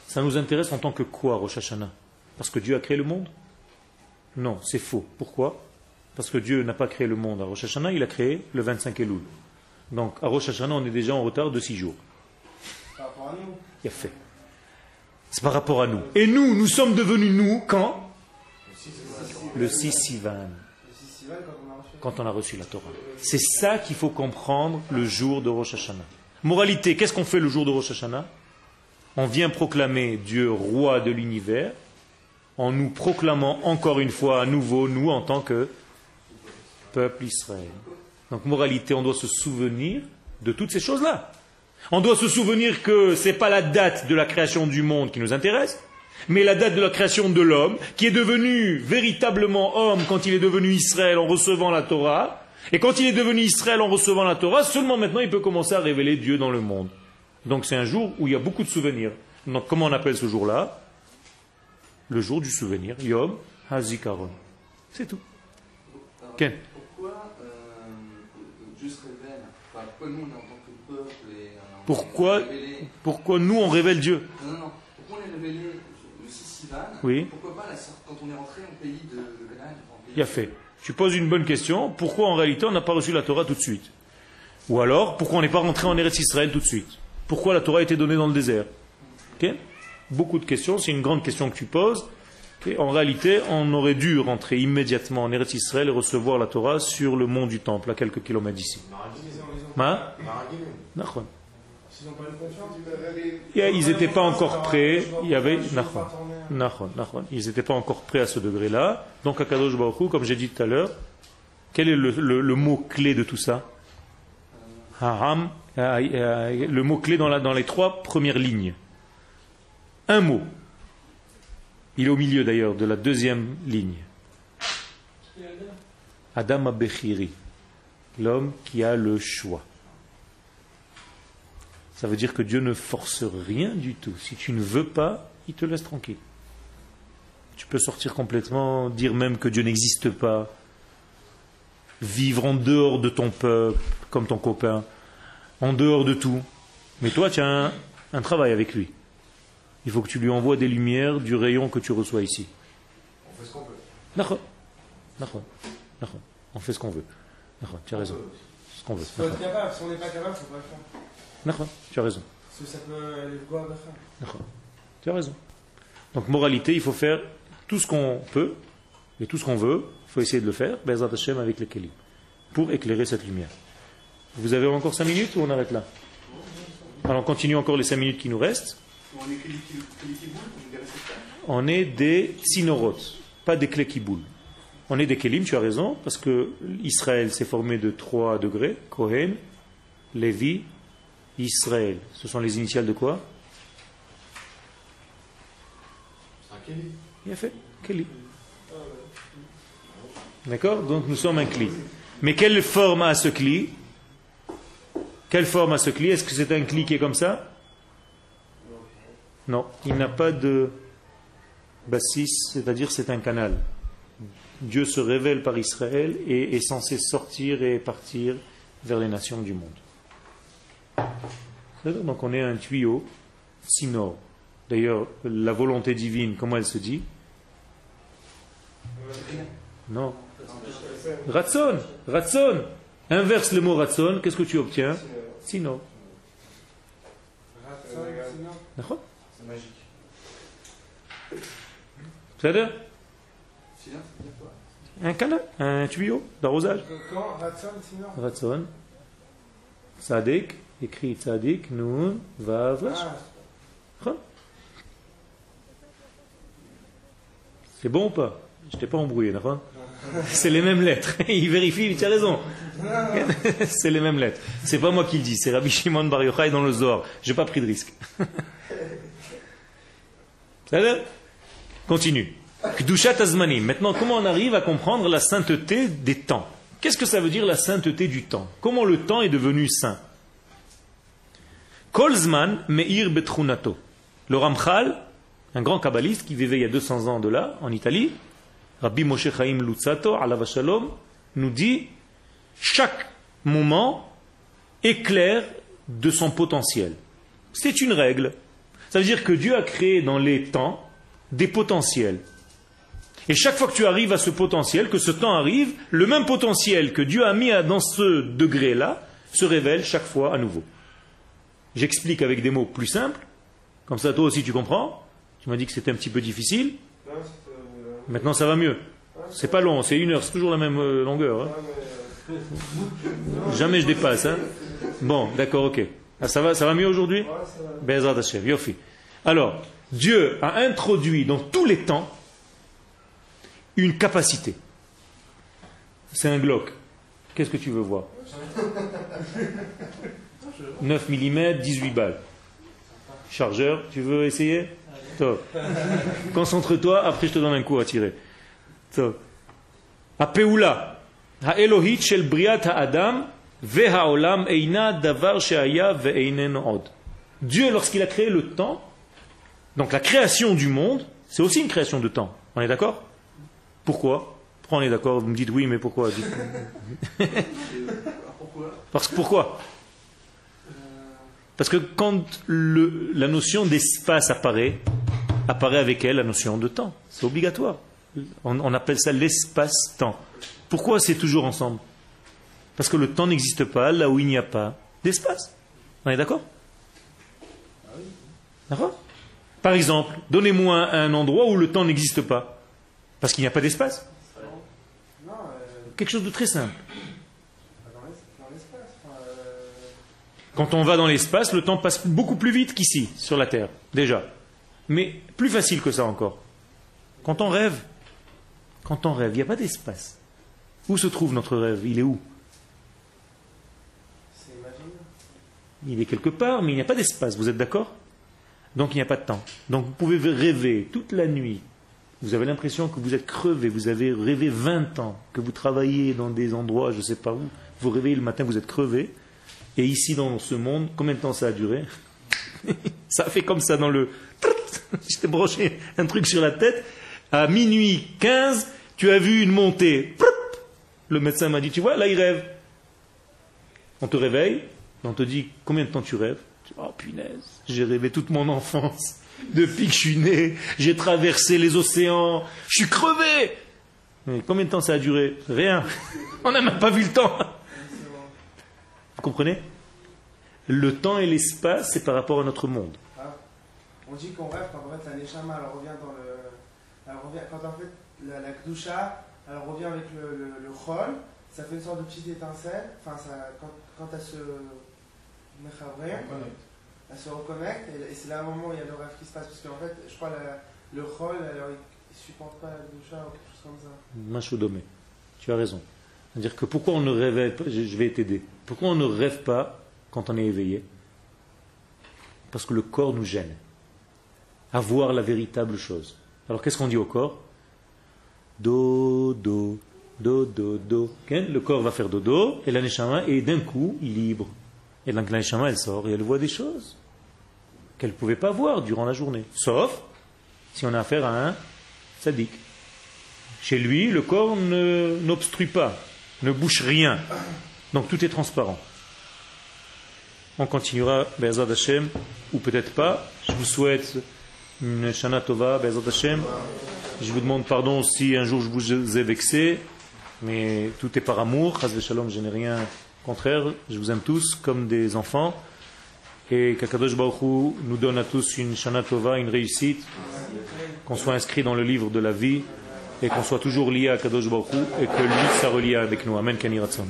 Ça nous intéresse en tant que quoi, Rosh Hashanah? Parce que Dieu a créé le monde? Non, c'est faux. Pourquoi? Parce que Dieu n'a pas créé le monde à Rosh Hashanah, il a créé le 25 Elul. Donc, à Rosh Hashanah, on est déjà en retard de 6 jours. Par rapport à nous. Il a fait. C'est par rapport à nous. Et nous, nous sommes devenus nous quand? Le 6 Sivan. Quand on a reçu la Torah. C'est ça qu'il faut comprendre le jour de Rosh Hashanah. Moralité, qu'est-ce qu'on fait le jour de Rosh Hashanah? On vient proclamer Dieu roi de l'univers en nous proclamant encore une fois à nouveau, nous, en tant que peuple Israël. Donc, moralité, on doit se souvenir de toutes ces choses-là. On doit se souvenir que ce n'est pas la date de la création du monde qui nous intéresse, mais la date de la création de l'homme, qui est devenu véritablement homme quand il est devenu Israël en recevant la Torah. Et quand il est devenu Israël en recevant la Torah, seulement maintenant il peut commencer à révéler Dieu dans le monde. Donc c'est un jour où il y a beaucoup de souvenirs. Donc comment on appelle ce jour-là? Le jour du souvenir. Yom HaZikaron. C'est tout. Okay. Pourquoi nous on révèle Dieu? Non. Pourquoi on est révélé le 6 Sivan? Oui. Pourquoi pas quand on est rentré en pays de Canaan? Il a fait. Tu poses une bonne question. Pourquoi en réalité on n'a pas reçu la Torah tout de suite? Ou alors pourquoi on n'est pas rentré en Eretz Israël tout de suite? Pourquoi la Torah a été donnée dans le désert? Okay. Beaucoup de questions. C'est une grande question que tu poses. Okay. En réalité, on aurait dû rentrer immédiatement en Eretz Israël et recevoir la Torah sur le mont du Temple, à quelques kilomètres d'ici. Ils n'étaient pas encore prêts. Ils n'étaient pas encore prêts à ce degré-là. Donc, à Kadosh Baruch Hu, comme j'ai dit tout à l'heure, quel est le mot-clé de tout ça? Haram, le mot-clé dans les 3 premières lignes. Un mot. Il est au milieu d'ailleurs de la 2e ligne. Adam Abechiri, l'homme qui a le choix. Ça veut dire que Dieu ne force rien du tout. Si tu ne veux pas, il te laisse tranquille. Tu peux sortir complètement, dire même que Dieu n'existe pas, vivre en dehors de ton peuple, comme ton copain, en dehors de tout. Mais toi, tu as un travail avec lui. Il faut que tu lui envoies des lumières du rayon que tu reçois ici. On fait ce qu'on veut. D'accord. D'accord. D'accord. On fait ce qu'on veut. D'accord. Tu as raison. Ce qu'on veut. Si on n'est pas capable, il faut pas le faire. D'accord. Tu as raison. Parce que ça peut aller voir la fin. D'accord. Tu as raison. Donc, moralité, il faut faire tout ce qu'on peut et tout ce qu'on veut, il faut essayer de le faire, Bezrat Hashem avec les Kelim, pour éclairer cette lumière. Vous avez encore 5 minutes ou on arrête là? Alors on continue encore les 5 minutes qui nous restent. On est des tsinorotes, pas des clés qui boulent. On est des Kelim, tu as raison, parce que Israël s'est formé de 3 degrés, Kohen, Lévi, Israël. Ce sont les initiales de quoi? Il a fait Kli. D'accord? Donc nous sommes un Kli. Mais quelle forme a ce Kli? Quelle forme a ce Kli? Est-ce que c'est un Kli qui est comme ça? Non, il n'a pas de bassiste, c'est-à-dire c'est un canal. Dieu se révèle par Israël et est censé sortir et partir vers les nations du monde. Donc on est un tuyau, sinon. D'ailleurs, la volonté divine, comment elle se dit? Non. Ratson, Ratson. Inverse le mot Ratson, qu'est-ce que tu obtiens? Sino. D'accord? C'est magique. C'est-à-dire? Un canal, un tuyau d'arrosage. Quand Ratson, Sino. Ratson. Tzadik, écrit Tzadik, Nun, Vav, Rash. C'est bon ou pas? Je t'ai pas embrouillé, d'accord? C'est les mêmes lettres. Il vérifie, tu as raison. C'est les mêmes lettres. C'est pas moi qui le dis, c'est Rabbi Shimon Bar Yochai dans le Zohar. J'ai pas pris de risque. Continue. Kedushat Azmanim. Maintenant, comment on arrive à comprendre la sainteté des temps? Qu'est-ce que ça veut dire la sainteté du temps? Comment le temps est devenu saint? Kolzman meir betrunato. Le Ramchal, un grand kabbaliste qui vivait il y a 200 ans de là, en Italie, Rabbi Moshe Chaim Lutzato, alav shalom, nous dit chaque moment éclaire de son potentiel. C'est une règle. Ça veut dire que Dieu a créé dans les temps des potentiels. Et chaque fois que tu arrives à ce potentiel, que ce temps arrive, le même potentiel que Dieu a mis dans ce degré-là se révèle chaque fois à nouveau. J'explique avec des mots plus simples, comme ça toi aussi tu comprends. Tu m'as dit que c'était un petit peu difficile. Maintenant, ça va mieux. C'est pas long, c'est 1 heure, c'est toujours la même longueur. Hein. Jamais je dépasse. Hein. Bon, d'accord, ok. Ah, ça va mieux aujourd'hui? Bezrat Hashem, Yofi. Alors, Dieu a introduit dans tous les temps une capacité. C'est un Glock. Qu'est-ce que tu veux voir? 9 mm, 18 balles. Chargeur, tu veux essayer? Top. Concentre-toi, après je te donne un coup à tirer. Top. Apeula, haElohit shel briat haAdam vehaOlam eina davar sheaya veeinen od. Dieu, lorsqu'il a créé le temps, donc la création du monde, c'est aussi une création de temps. On est d'accord? Pourquoi on est d'accord? Vous me dites oui, mais pourquoi? Pourquoi? Parce que quand la notion d'espace apparaît avec elle la notion de temps. C'est obligatoire. On appelle ça l'espace-temps. Pourquoi c'est toujours ensemble? Parce que le temps n'existe pas là où il n'y a pas d'espace. On est d'accord? D'accord? Par exemple, donnez-moi un endroit où le temps n'existe pas. Parce qu'il n'y a pas d'espace. Quelque chose de très simple. Quand on va dans l'espace, le temps passe beaucoup plus vite qu'ici, sur la Terre, déjà. Mais plus facile que ça encore. Quand on rêve, il n'y a pas d'espace. Où se trouve notre rêve? Il est où? Il est quelque part, mais il n'y a pas d'espace, vous êtes d'accord? Donc il n'y a pas de temps. Donc vous pouvez rêver toute la nuit. Vous avez l'impression que vous êtes crevé, vous avez rêvé 20 ans, que vous travaillez dans des endroits, je ne sais pas où, vous réveillez le matin, vous êtes crevé. Et ici, dans ce monde, combien de temps ça a duré? Ça a fait comme ça dans le... J'étais broché un truc sur la tête. à minuit 15, tu as vu une montée. Le médecin m'a dit, tu vois, là il rêve. On te réveille, on te dit, combien de temps tu rêves? Oh punaise, j'ai rêvé toute mon enfance. Depuis que je suis né, j'ai traversé les océans, je suis crevé. Mais combien de temps ça a duré? Rien. On n'a même pas vu le temps. Vous comprenez? Le temps et l'espace, c'est par rapport à notre monde. Ah. On dit qu'on rêve quand en fait la Neshama, elle revient dans le... Elle revient... Quand en fait la Kdusha, elle revient avec le Chol, ça fait une sorte de petite étincelle, enfin ça... quand elle se... Elle se reconnecte et c'est là un moment où il y a le rêve qui se passe parce qu'en fait, je crois le Chol, alors il supporte pas la doucha ou quelque chose comme ça. Machodomé, tu as raison. C'est-à-dire que pourquoi on ne rêve pas, je vais t'aider, pourquoi on ne rêve pas quand on est éveillé? Parce que le corps nous gêne à voir la véritable chose. Alors qu'est-ce qu'on dit au corps? Dodo, dodo, dodo. Le corps va faire dodo et la Neshama est d'un coup libre. Et la Neshama, elle sort et elle voit des choses qu'elle ne pouvait pas voir durant la journée. Sauf si on a affaire à un Tzadik. Chez lui, le corps n'obstrue pas, ne bouche rien. Donc tout est transparent. On continuera, Be'ezrat Hashem, ou peut-être pas. Je vous souhaite une Shana Tova, Be'ezrat Hashem. Je vous demande pardon si un jour je vous ai vexé, mais tout est par amour. Chas v'shalom, je n'ai rien... Au contraire, je vous aime tous comme des enfants et qu'Akadosh Baruch Hu nous donne à tous une Shana Tova, une réussite, qu'on soit inscrit dans le livre de la vie et qu'on soit toujours lié à Akadosh Baruch Hu et que lui ça relie avec nous. Amen, Kani Ratson.